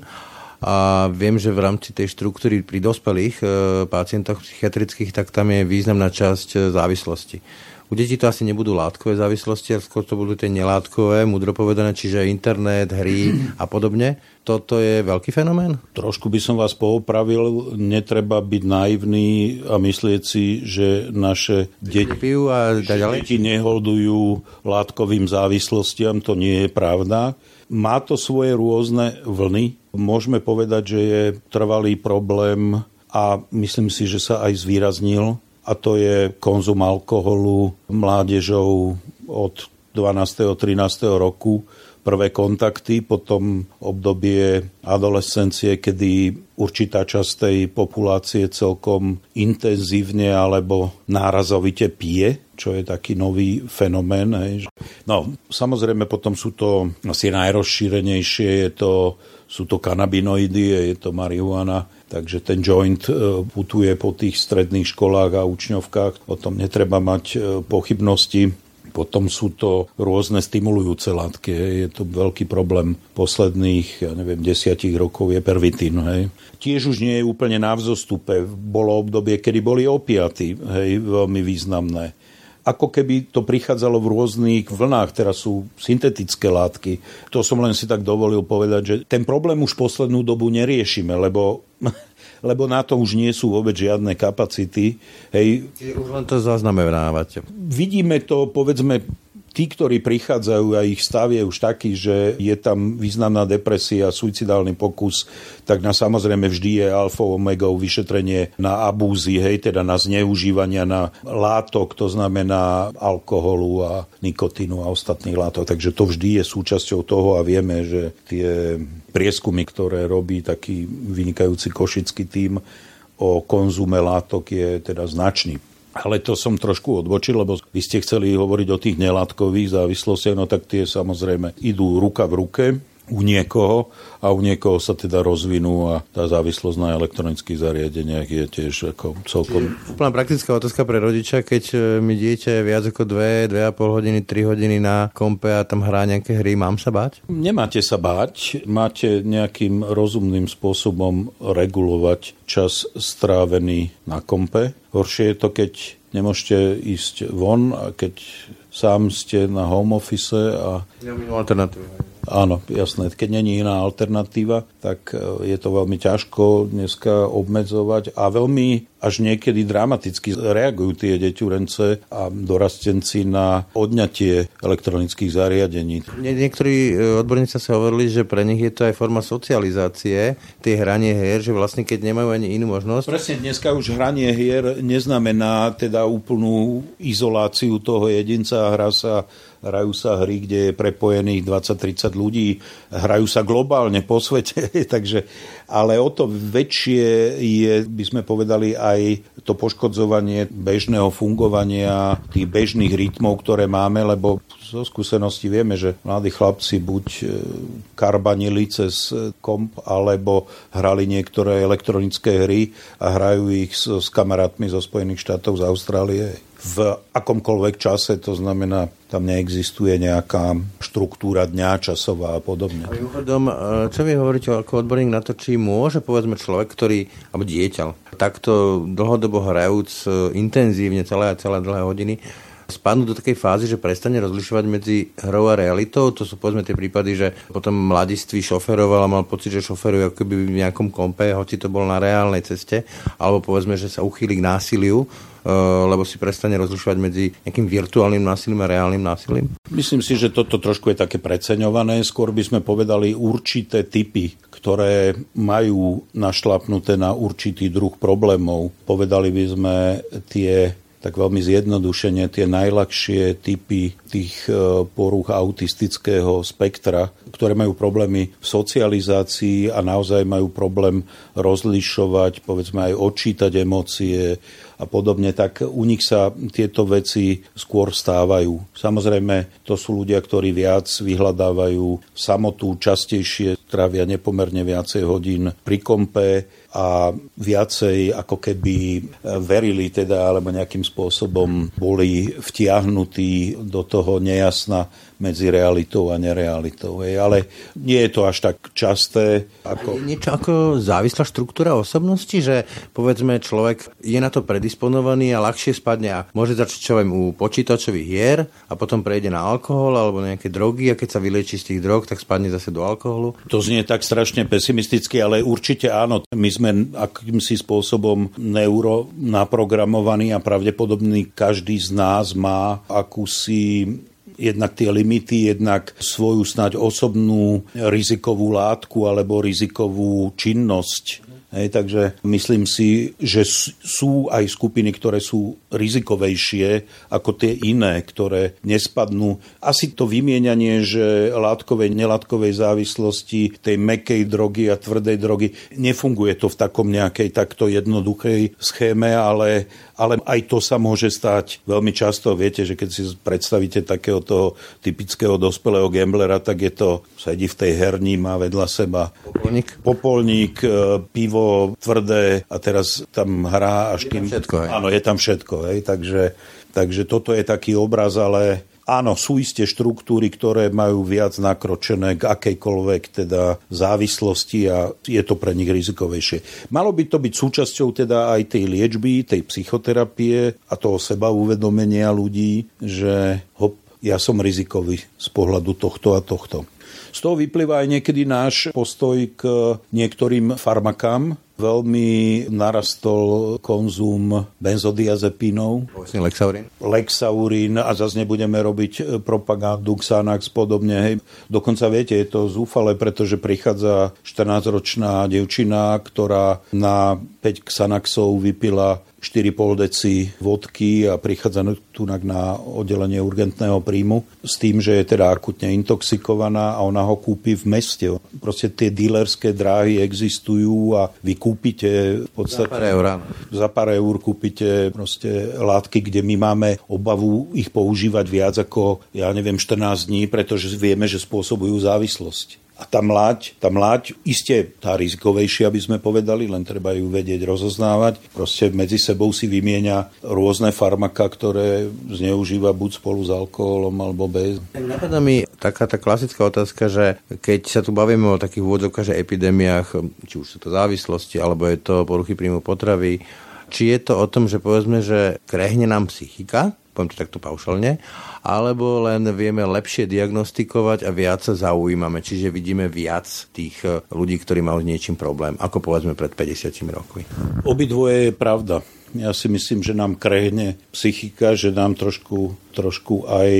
A viem, že v rámci tej štruktúry pri dospelých pacientoch psychiatrických, tak tam je významná časť závislosti. U detí to asi nebudú látkové závislosti, ale skôr to budú tie nelátkové, múdro povedané, čiže internet, hry a podobne. Toto je veľký fenomén? Trošku by som vás poopravil. Netreba byť naivný a myslieť si, že naše deti neholdujú látkovým závislostiam. To nie je pravda. Má to svoje rôzne vlny. Môžeme povedať, že je trvalý problém a myslím si, že sa aj zvýraznil. A to je konzum alkoholu mládežou od 12. 13. roku. Prvé kontakty, potom obdobie adolescencie, kedy určitá časť tej populácie celkom intenzívne alebo nárazovite pije, čo je taký nový fenomén. Hej. No, samozrejme, potom sú to asi najrozšírenejšie, sú to kanabinoidy, je to marihuana, takže ten joint putuje po tých stredných školách a učňovkách, o tom netreba mať pochybnosti. Potom sú to rôzne stimulujúce látky. Je to veľký problém posledných, 10 rokov je pervitín. Hej. Tiež už nie je úplne na vzostupe. Bolo obdobie, kedy boli opiaty, hej, veľmi významné. Ako keby to prichádzalo v rôznych vlnách, teraz sú syntetické látky. To som len si tak dovolil povedať, že ten problém už poslednú dobu neriešime, lebo na to už nie sú vôbec žiadne kapacity. Hej. Už len to zaznamenávate. Vidíme to, povedzme, tí, ktorí prichádzajú a ich stav je už taký, že je tam významná depresia, suicidálny pokus, tak na samozrejme vždy je alfa-omegou vyšetrenie na abúzy, hej, teda na zneužívania, na látok, to znamená alkoholu a nikotínu a ostatných látok. Takže to vždy je súčasťou toho a vieme, že tie prieskumy, ktoré robí taký vynikajúci košický tím o konzume látok, je teda značný. Ale to som trošku odbočil, lebo vy ste chceli hovoriť o tých nelátkových závislostiach, no tak tie samozrejme idú ruka v ruke u niekoho a u niekoho sa teda rozvinú a tá závislosť na elektronických zariadeniach je tiež ako celkom... Úplná praktická otázka pre rodiča, keď mi dieťa viac ako 2,5 hodiny, 3 hodiny na kompe a tam hrá nejaké hry, mám sa báť? Nemáte sa báť, máte nejakým rozumným spôsobom regulovať čas strávený na kompe. Horšie je to, keď nemôžete ísť von a keď sám ste na home office a... Nemám alternatívu. Áno, jasné. Keď nie je iná alternatíva, tak je to veľmi ťažko dneska obmedzovať a veľmi až niekedy dramaticky reagujú tie deťurence a dorastenci na odňatie elektronických zariadení. Niektorí odborníci sa hovorili, že pre nich je to aj forma socializácie, tie hranie hier, že vlastne keď nemajú ani inú možnosť. Presne, dneska už hranie hier neznamená teda úplnú izoláciu toho jedinca a hrajú sa hry, kde je prepojených 20-30 ľudí, hrajú sa globálne po svete, takže, ale o to väčšie je, by sme povedali, aj to poškodzovanie bežného fungovania, tých bežných rytmov, ktoré máme, lebo zo skúsenosti vieme, že mladí chlapci buď karbanili cez komp, alebo hrali niektoré elektronické hry a hrajú ich s kamarátmi zo Spojených štátov, z Austrálie. V akomkoľvek čase, to znamená, tam neexistuje nejaká štruktúra dňa, časová a podobne. Čo vy hovoríte ako odborník na to, či môže, povedzme, človek, ktorý, alebo dieťa, takto dlhodobo hrajúc intenzívne celé dlhé hodiny, spadnú do takej fázy, že prestane rozlišovať medzi hrou a realitou? To sú, povedzme, tie prípady, že potom mladiství šoferoval a mal pocit, že šoferuje ako keby v nejakom kompe, hoci to bol na reálnej ceste, alebo povedzme, že sa uchýli k násiliu, lebo si prestane rozlišovať medzi nejakým virtuálnym násilím a reálnym násilím? Myslím si, že toto trošku je také preceňované. Skôr by sme povedali určité typy, ktoré majú našlapnuté na určitý druh problémov. Povedali by sme tie tak veľmi zjednodušene tie najľahšie typy tých porúch autistického spektra, ktoré majú problémy v socializácii a naozaj majú problém rozlišovať, povedzme aj odčítať emócie a podobne, tak u nich sa tieto veci skôr stávajú. Samozrejme, to sú ľudia, ktorí viac vyhľadávajú samotu, častejšie trávia nepomerne viacej hodín pri kompe a viacej ako keby verili teda, alebo nejakým spôsobom boli vtiahnutí do toho nejasna medzi realitou a nerealitou. Ale nie je to až tak časté. Ako... Niečo ako závislá štruktúra osobnosti, že povedzme človek je na to predisponovaný a ľahšie spadne a môže začať človek u počítačových hier a potom prejde na alkohol alebo nejaké drogy a keď sa vyliečí z tých drog, tak spadne zase do alkoholu. To znie tak strašne pesimisticky, ale určite áno. My sme akýmsi spôsobom neuro naprogramovaní a pravdepodobne každý z nás má akúsi jednak tie limity, jednak svoju snáď osobnú rizikovú látku alebo rizikovú činnosť. Hej, takže myslím si, že sú aj skupiny, ktoré sú rizikovejšie ako tie iné, ktoré nespadnú. Asi to vymienanie, že látkovej, nelátkovej závislosti, tej mäkkej drogy a tvrdej drogy, nefunguje to v takom nejakej takto jednoduchej schéme, ale aj to sa môže stať veľmi často. Viete, že keď si predstavíte takého toho typického dospelého gamblera, tak je to, sedí v tej herni, má vedľa seba popolník, pivo, tvrdé a teraz tam hrá až kým... Áno, je tam všetko. Hej. Takže toto je taký obraz, ale... Áno, sú isté štruktúry, ktoré majú viac nakročené k akejkoľvek teda závislosti a je to pre nich rizikovejšie. Malo by to byť súčasťou teda aj tej liečby, tej psychoterapie a toho sebauvedomenia ľudí, že hop, ja som rizikový z pohľadu tohto a tohto. Z toho vyplýva aj niekedy náš postoj k niektorým farmakám. Veľmi narastol konzum benzodiazepínov. Lexaurín a zase nebudeme robiť propagandu, Xanax podobne. Hej. Dokonca viete, je to zúfale, pretože prichádza 14-ročná dievčina, ktorá na 5 Xanaxov vypila 4,5 deci vodky a prichádza tunak na oddelenie urgentného príjmu s tým, že je teda akutne intoxikovaná a ona ho kúpi v meste. Proste tie dílerské dráhy existujú a vy kúpite v podstate... Za pár eur kúpite proste látky, kde my máme obavu ich používať viac ako, 14 dní, pretože vieme, že spôsobujú závislosť. A tá mláď, iste tá rizikovejšia, aby sme povedali, len treba ju vedieť rozoznávať. Proste medzi sebou si vymieňa rôzne farmaká, ktoré zneužíva buď spolu s alkoholom, alebo bez. Napadá mi taká tá klasická otázka, že keď sa tu bavíme o takých úvodzovkách, že epidémiách, či už sú to závislosti, alebo je to poruchy príjmu potravy, či je to o tom, že povedzme, že krehne nám psychika, poviem to takto paušálne, alebo len vieme lepšie diagnostikovať a viac sa zaujímame, čiže vidíme viac tých ľudí, ktorí majú s niečím problém, ako povedzme pred 50 rokmi. Obidvoje je pravda. Ja si myslím, že nám krehne psychika, že nám trošku aj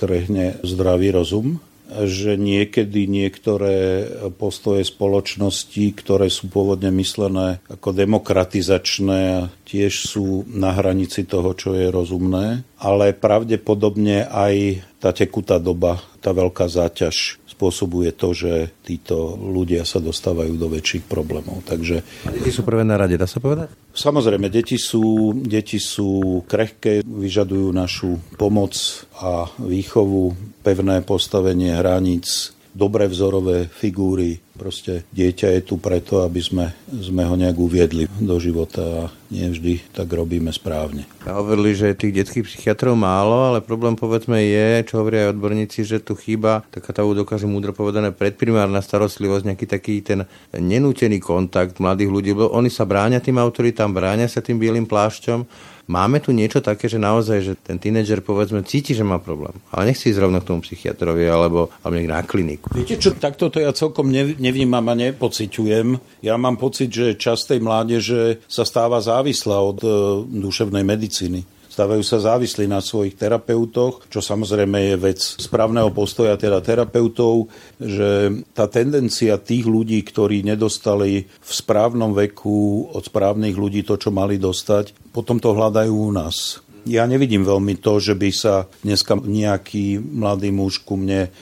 krehne zdravý rozum, že niekedy niektoré postoje spoločnosti, ktoré sú pôvodne myslené ako demokratizačné, tiež sú na hranici toho, čo je rozumné, ale pravdepodobne aj tá tekutá doba, tá veľká záťaž spôsobuje to, že títo ľudia sa dostávajú do väčších problémov. Takže... A deti sú prvé na rade, dá sa povedať? Samozrejme, deti sú krehké, vyžadujú našu pomoc a výchovu, pevné postavenie hraníc, dobré vzorové figúry. Proste dieťa je tu preto, aby sme ho nejak uviedli do života a nie vždy tak robíme správne. Hovorili, že tých detských psychiatrov málo, ale problém povedzme je, čo hovoria aj odborníci, že tu chýba taká tá dokáže múdro povedané predprimárna starostlivosť, nejaký taký ten nenútený kontakt mladých ľudí, lebo oni sa bránia tým autoritám, bránia sa tým bielým plášťom. Máme tu niečo také, že naozaj, že ten tínedžer povedzme cíti, že má problém, ale nechci ísť rovno k tomu psychiatrovi alebo na kliniku. Viete čo, takto to ja celkom nevnímam a nepociťujem. Ja mám pocit, že časť tej mládeže sa stáva závislá od duševnej medicíny. Stávajú sa závislí na svojich terapeutoch, čo samozrejme je vec správneho postoja teda terapeutov, že tá tendencia tých ľudí, ktorí nedostali v správnom veku od správnych ľudí to, čo mali dostať, potom to hľadajú u nás. Ja nevidím veľmi to, že by sa dneska nejaký mladý muž ku mne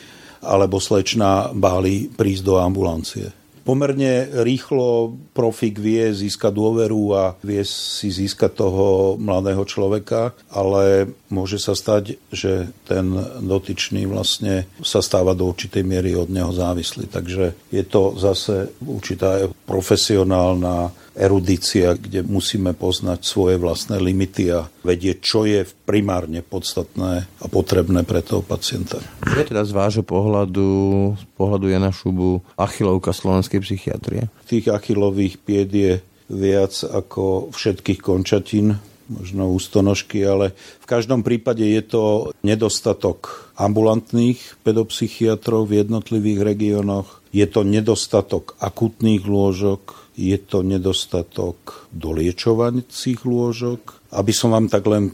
alebo slečna báli prísť do ambulancie. Pomerne rýchlo profík vie získať dôveru a vie si získať toho mladého človeka, ale môže sa stať, že ten dotyčný vlastne sa stáva do určitej miery od neho závislý. Takže je to zase určitá profesionálna erudícia, kde musíme poznať svoje vlastné limity a vedieť, čo je primárne podstatné a potrebné pre toho pacienta. Je teda z vášho pohľadu, z pohľadu Jána Šubu, achilovka slovenskej psychiatrie? Tých achilových pied je viac ako všetkých končatín, možno ústonožky, ale v každom prípade je to nedostatok ambulantných pedopsychiatrov v jednotlivých regiónoch, je to nedostatok akutných lôžok, je to nedostatok doliečovacích lôžok. Aby som vám tak len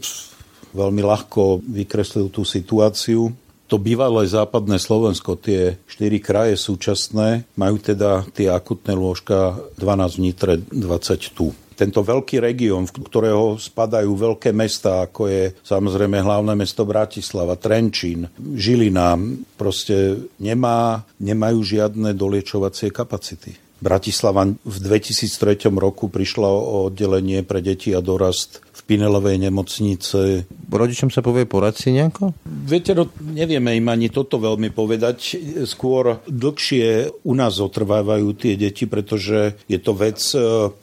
veľmi ľahko vykreslil tú situáciu, to bývalé západné Slovensko, tie 4 kraje súčasné, majú teda tie akutné lôžka 12 v Nitre, 20 tu. Tento veľký región, v ktorého spadajú veľké mestá, ako je samozrejme hlavné mesto Bratislava, Trenčín, Žilina, proste nemajú žiadne doliečovacie kapacity. Bratislava v 2003 roku prišla o oddelenie pre deti a dorast v Pinelovej nemocnice. Rodičom sa povie poradci nejako? Viete, nevieme im ani toto veľmi povedať. Skôr dlhšie u nás zotrvávajú tie deti, pretože je to vec,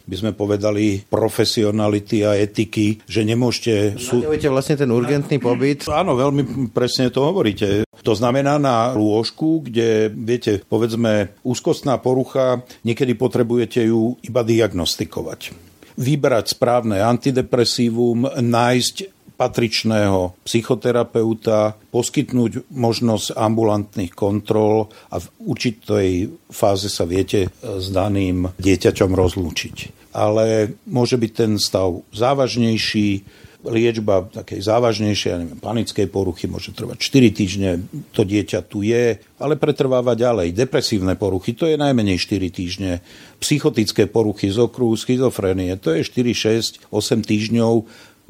by sme povedali, profesionality a etiky, že nemôžete... Naďujete vlastne ten urgentný pobyt? Áno, veľmi presne to hovoríte. To znamená na lôžku, kde, viete, povedzme, úzkostná porucha, niekedy potrebujete ju iba diagnostikovať. Vybrať správne antidepresívum, nájsť patričného psychoterapeuta, poskytnúť možnosť ambulantných kontrol a v určitej fáze sa viete s daným dieťaťom rozlúčiť. Ale môže byť ten stav závažnejší, liečba takej závažnejšej, panickej poruchy môže trvať 4 týždne, to dieťa tu je, ale pretrváva ďalej. Depresívne poruchy, to je najmenej 4 týždne. Psychotické poruchy z okruhu schizofrénie, to je 4, 6, 8 týždňov.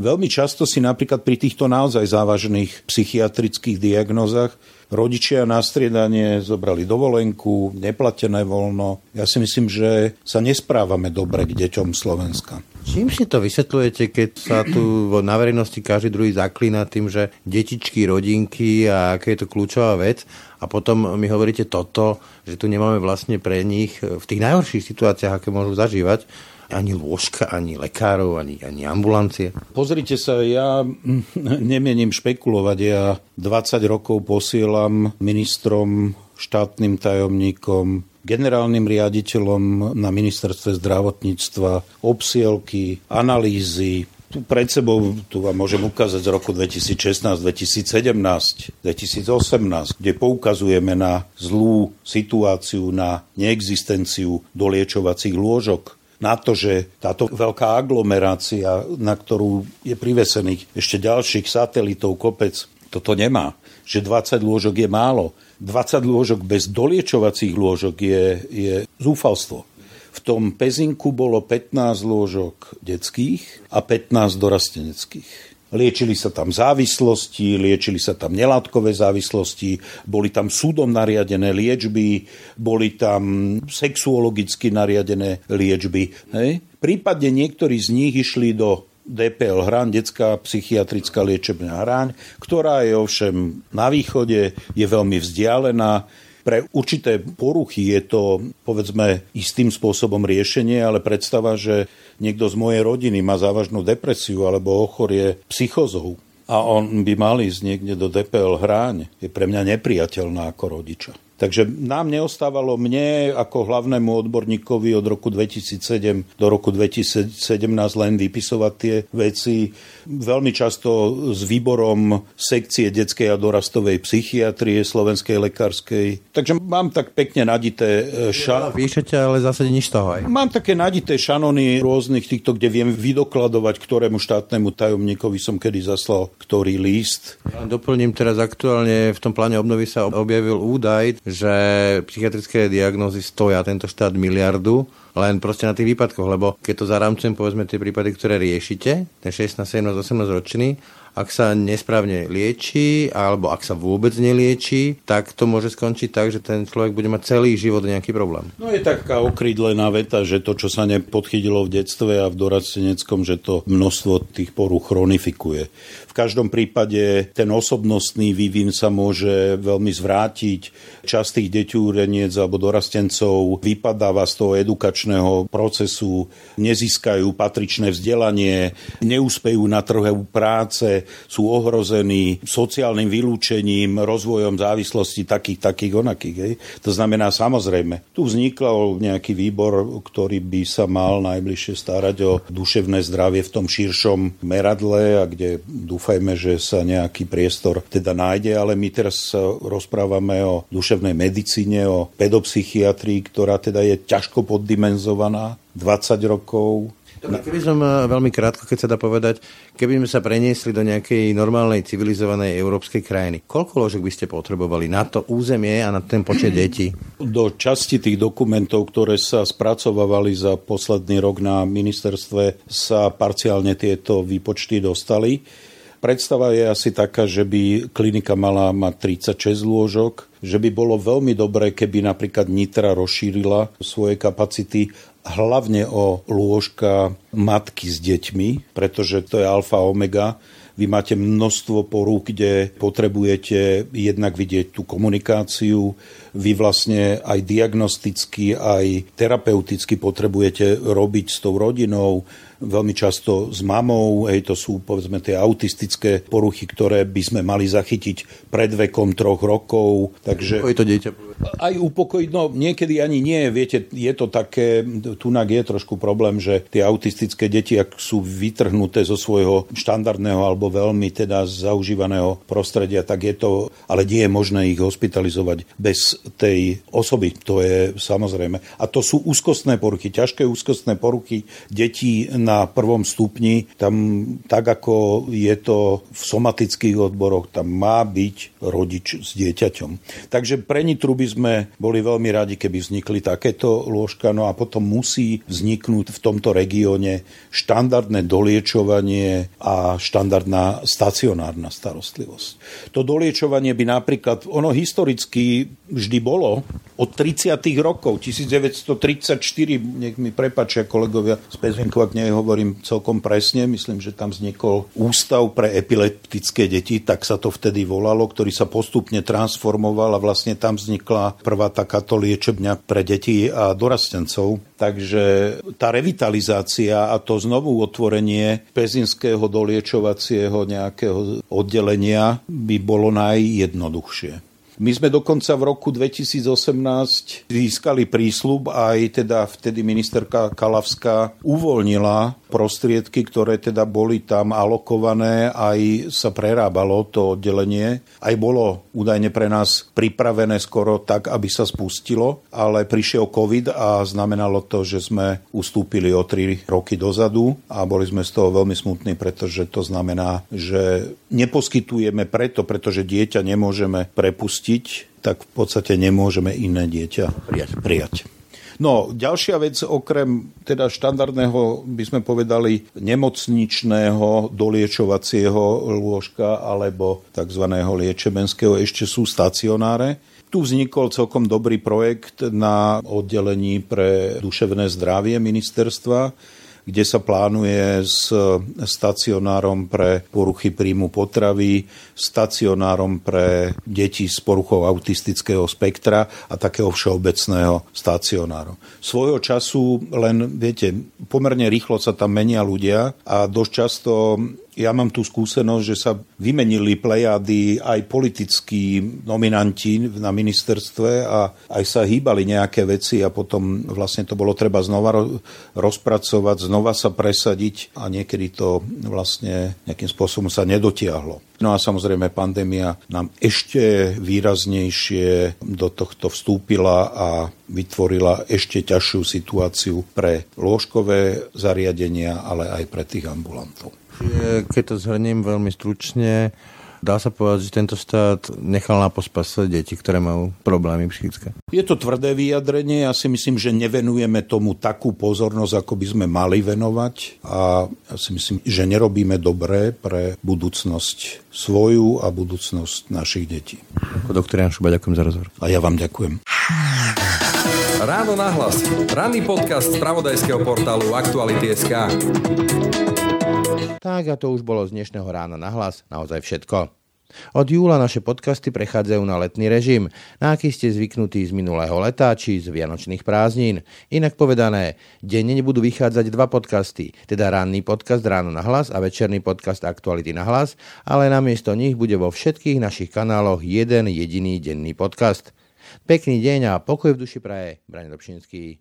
Veľmi často si napríklad pri týchto naozaj závažných psychiatrických diagnózach rodičia na striedanie zobrali dovolenku, neplatené voľno. Ja si myslím, že sa nesprávame dobre k deťom Slovenska. Čím si to vysvetľujete, keď sa tu na verejnosti každý druhý zaklína tým, že detičky, rodinky a aká je to kľúčová vec? A potom mi hovoríte toto, že tu nemáme vlastne pre nich v tých najhorších situáciách, aké môžu zažívať, ani lôžka, ani lekárov, ani ambulancie. Pozrite sa, ja nemienim špekulovať. Ja 20 rokov posielam ministrom, štátnym tajomníkom, generálnym riaditeľom na ministerstve zdravotníctva obsielky, analýzy. Tu pred sebou, tu vám môžem ukázať z roku 2016, 2017, 2018, kde poukazujeme na zlú situáciu, na neexistenciu doliečovacích lôžok, na to, že táto veľká aglomerácia, na ktorú je privesených ešte ďalších satelitov kopec, toto nemá. Že 20 lôžok je málo. 20 lôžok bez doliečovacích lôžok je zúfalstvo. V tom Pezinku bolo 15 lôžok detských a 15 dorasteneckých. Liečili sa tam závislosti, liečili sa tam nelátkové závislosti, boli tam súdom nariadené liečby, boli tam sexuologicky nariadené liečby. Hej. Prípadne niektorí z nich išli do DPL Hraň, detská psychiatrická liečebňa Hraň, ktorá je ovšem na východe, je veľmi vzdialená. Pre určité poruchy je to, povedzme, istým spôsobom riešenie, ale predstava, že niekto z mojej rodiny má závažnú depresiu alebo ochorie psychózou a on by mal ísť niekde do DPL Hraň, je pre mňa nepriateľná ako rodiča. Takže nám neostávalo, mne ako hlavnému odborníkovi od roku 2007 do roku 2017 len vypisovať tie veci. Veľmi často s výborom sekcie detskej a dorastovej psychiatrie slovenskej lekárskej. Takže mám tak pekne nadité šanony. Píšete, ale v zásade nič toho aj. Mám také nadité šanony rôznych týchto, kde viem vydokladovať, ktorému štátnemu tajomníkovi som kedy zaslal ktorý list. Ja doplním teraz aktuálne, v tom pláne obnovy sa objavil údaj, že psychiatrické diagnózy stoja tento štát miliardu, len proste na tých výpadkoch, lebo keď to zarámcujem, povedzme tie prípady, ktoré riešite, ten 16, 17, 18 ročný, Ak sa nesprávne lieči, alebo ak sa vôbec nelieči, tak to môže skončiť tak, že ten človek bude mať celý život nejaký problém. No je taká okrídlená veta, že to, čo sa nepodchytilo v detstve a v dorasteneckom, že to množstvo tých porúch chronifikuje. V každom prípade ten osobnostný vývin sa môže veľmi zvrátiť. Časť tých deťúreniec alebo dorastencov vypadáva z toho edukačného procesu, nezískajú patričné vzdelanie, neúspejú na trhu práce, sú ohrození sociálnym vylúčením, rozvojom závislosti takých, onakých. Hej. To znamená, samozrejme, tu vznikol nejaký výbor, ktorý by sa mal najbližšie starať o duševné zdravie v tom širšom meradle a kde dúfajme, že sa nejaký priestor teda nájde, ale my teraz rozprávame o duševnej medicíne, o pedopsychiatrii, ktorá teda je ťažko poddimenzovaná, 20 rokov. Keby som veľmi krátko, keď sa dá povedať, keby sme sa preniesli do nejakej normálnej, civilizovanej európskej krajiny, koľko lôžok by ste potrebovali na to územie a na ten počet detí? Do časti tých dokumentov, ktoré sa spracovávali za posledný rok na ministerstve, sa parciálne tieto výpočty dostali. Predstava je asi taká, že by klinika mala mať 36 lôžok, že by bolo veľmi dobré, keby napríklad Nitra rozšírila svoje kapacity hlavne o lôžka matky s deťmi, pretože to je alfa omega. Vy máte množstvo porúk, kde potrebujete jednak vidieť tú komunikáciu, vy vlastne aj diagnosticky, aj terapeuticky potrebujete robiť s tou rodinou, veľmi často s mamou, hej, to sú povedzme tie autistické poruchy, ktoré by sme mali zachytiť pred vekom 3 rokov. Takže upokojiť to dieťa. Aj upokojiť, no niekedy ani nie, viete, je to také, tunak je trošku problém, že tie autistické deti, ak sú vytrhnuté zo svojho štandardného alebo veľmi teda zaužívaného prostredia, tak je to, ale nie je možné ich hospitalizovať bez tej osoby, to je samozrejme. A to sú úzkostné poruchy, ťažké úzkostné poruchy detí na 1. stupni, tam tak ako je to v somatických odboroch, tam má byť rodič s dieťaťom. Takže pre Nitru by sme boli veľmi radi, keby vznikli takéto lôžka, no a potom musí vzniknúť v tomto regióne štandardné doliečovanie a štandardná stacionárna starostlivosť. To doliečovanie by napríklad, ono historicky vždy bolo od 30. rokov, 1934, nech mi prepáčia kolegovia z Pezinku, ak nehovorím celkom presne, myslím, že tam vznikol Ústav pre epileptické deti, tak sa to vtedy volalo, ktorý sa postupne transformoval a vlastne tam vznikla prvá takáto liečebňa pre deti a dorastencov. Takže tá revitalizácia a to znovu otvorenie pezinského doliečovacieho nejakého oddelenia by bolo najjednoduchšie. My sme dokonca v roku 2018 získali prísľub, aj teda vtedy ministerka Kalavská uvoľnila prostriedky, ktoré teda boli tam alokované, aj sa prerábalo to oddelenie. Aj bolo údajne pre nás pripravené skoro tak, aby sa spustilo, ale prišiel COVID a znamenalo to, že sme ustúpili o 3 roky dozadu a boli sme z toho veľmi smutní, pretože to znamená, že neposkytujeme pretože dieťa nemôžeme prepustiť, tak v podstate nemôžeme iné dieťa prijať. No, ďalšia vec, okrem teda štandardného, by sme povedali, nemocničného doliečovacieho lôžka alebo tzv. Liečebenského, ešte sú stacionáre. Tu vznikol celkom dobrý projekt na oddelení pre duševné zdravie ministerstva, kde sa plánuje s stacionárom pre poruchy príjmu potravy, stacionárom pre deti s poruchou autistického spektra a takého všeobecného stacionáru. Svojho času len, viete, pomerne rýchlo sa tam menia ľudia a dosť často ja mám tú skúsenosť, že sa vymenili plejády aj politickí nominanti na ministerstve a aj sa hýbali nejaké veci a potom vlastne to bolo treba znova rozpracovať, znova sa presadiť a niekedy to vlastne nejakým spôsobom sa nedotiahlo. No a samozrejme pandémia nám ešte výraznejšie do tohto vstúpila a vytvorila ešte ťažšiu situáciu pre lôžkové zariadenia, ale aj pre tých ambulantov. Keď to zhrniem veľmi stručne, Dá sa povedať, že tento štát nechal na pospase deti, ktoré majú problémy psychické. Je to tvrdé vyjadrenie, ja si myslím, že nevenujeme tomu takú pozornosť, ako by sme mali venovať a ja si myslím, že nerobíme dobré pre budúcnosť svoju a budúcnosť našich detí. Doktor Ján Šuba, ďakujem za rozhovor. A ja vám ďakujem. Ráno nahlas. Ranný podcast spravodajského portálu Aktuality.sk. Tak a to už bolo z dnešného rána nahlas naozaj všetko. Od júla naše podcasty prechádzajú na letný režim, na aký ste zvyknutí z minulého leta či z vianočných prázdnin. Inak povedané, denne nebudú vychádzať dva podcasty, teda ranný podcast Ráno nahlas a večerný podcast Aktuality nahlas, ale namiesto nich bude vo všetkých našich kanáloch jeden jediný denný podcast. Pekný deň a pokoj v duši praje Braňo Dobšinský.